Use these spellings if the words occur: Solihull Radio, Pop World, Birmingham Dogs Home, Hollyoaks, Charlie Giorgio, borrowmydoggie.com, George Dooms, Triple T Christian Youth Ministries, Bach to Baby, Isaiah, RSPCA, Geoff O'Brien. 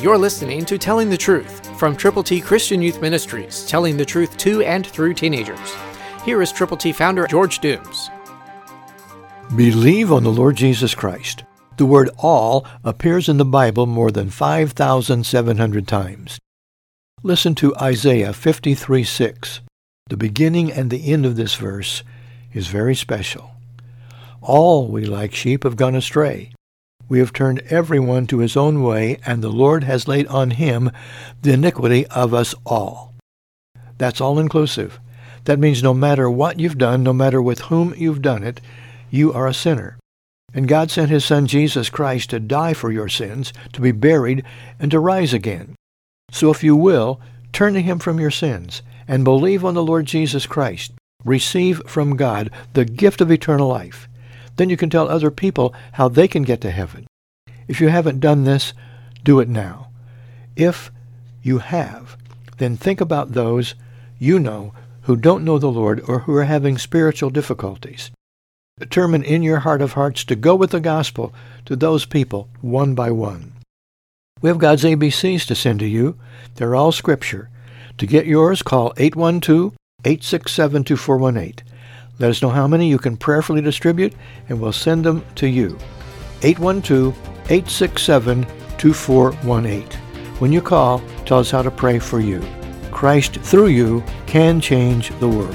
You're listening to Telling the Truth from Triple T Christian Youth Ministries, telling the truth to and through teenagers. Here is Triple T founder George Dooms. Believe on the Lord Jesus Christ. The word all appears in the Bible more than 5,700 times. Listen to Isaiah 53:6. The beginning and the end of this verse is very special. All we like sheep have gone astray. We have turned everyone to his own way, and the Lord has laid on him the iniquity of us all. That's all-inclusive. That means no matter what you've done, no matter with whom you've done it, you are a sinner. And God sent his Son Jesus Christ to die for your sins, to be buried, and to rise again. So if you will, turn to him from your sins, and believe on the Lord Jesus Christ. Receive from God the gift of eternal life. Then you can tell other people how they can get to heaven. If you haven't done this, do it now. If you have, then think about those you know who don't know the Lord or who are having spiritual difficulties. Determine in your heart of hearts to go with the gospel to those people one by one. We have God's ABCs to send to you. They're all Scripture. To get yours, call 812-867-2418. Let us know how many you can prayerfully distribute, and we'll send them to you. 812-867-2418. When you call, tell us how to pray for you. Christ, through you, can change the world.